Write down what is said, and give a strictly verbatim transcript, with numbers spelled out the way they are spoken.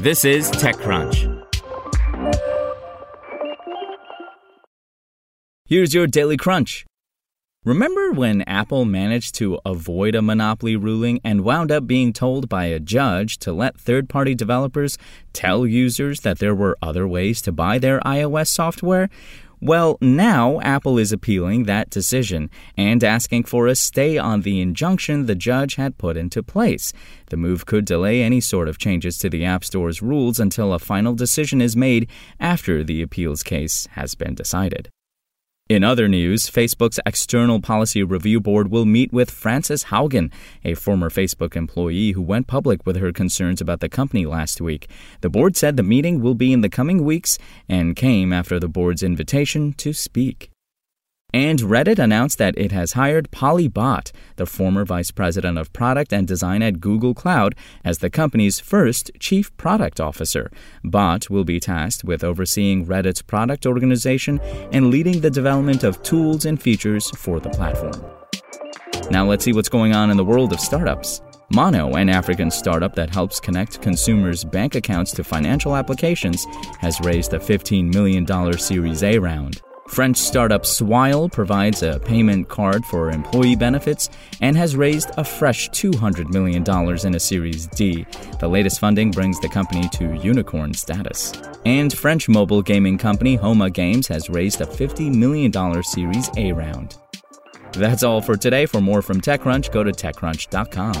This is TechCrunch. Here's your Daily Crunch. Remember when Apple managed to avoid a monopoly ruling and wound up being told by a judge to let third-party developers tell users that there were other ways to buy their iOS software? Well, now Apple is appealing that decision and asking for a stay on the injunction the judge had put into place. The move could delay any sort of changes to the App Store's rules until a final decision is made after the appeals case has been decided. In other news, Facebook's External Policy Review Board will meet with Frances Haugen, a former Facebook employee who went public with her concerns about the company last week. The board said the meeting will be in the coming weeks and came after the board's invitation to speak. And Reddit announced that it has hired Pali Bhatt, the former vice president of product and design at Google Cloud, as the company's first chief product officer. Bhatt will be tasked with overseeing Reddit's product organization and leading the development of tools and features for the platform. Now let's see what's going on in the world of startups. Mono, an African startup that helps connect consumers' bank accounts to financial applications, has raised a fifteen million dollars Series A round. French startup Swile provides a payment card for employee benefits and has raised a fresh two hundred million dollars in a Series D. The latest funding brings the company to unicorn status. And French mobile gaming company Homa Games has raised a fifty million dollars Series A round. That's all for today. For more from TechCrunch, go to TechCrunch dot com.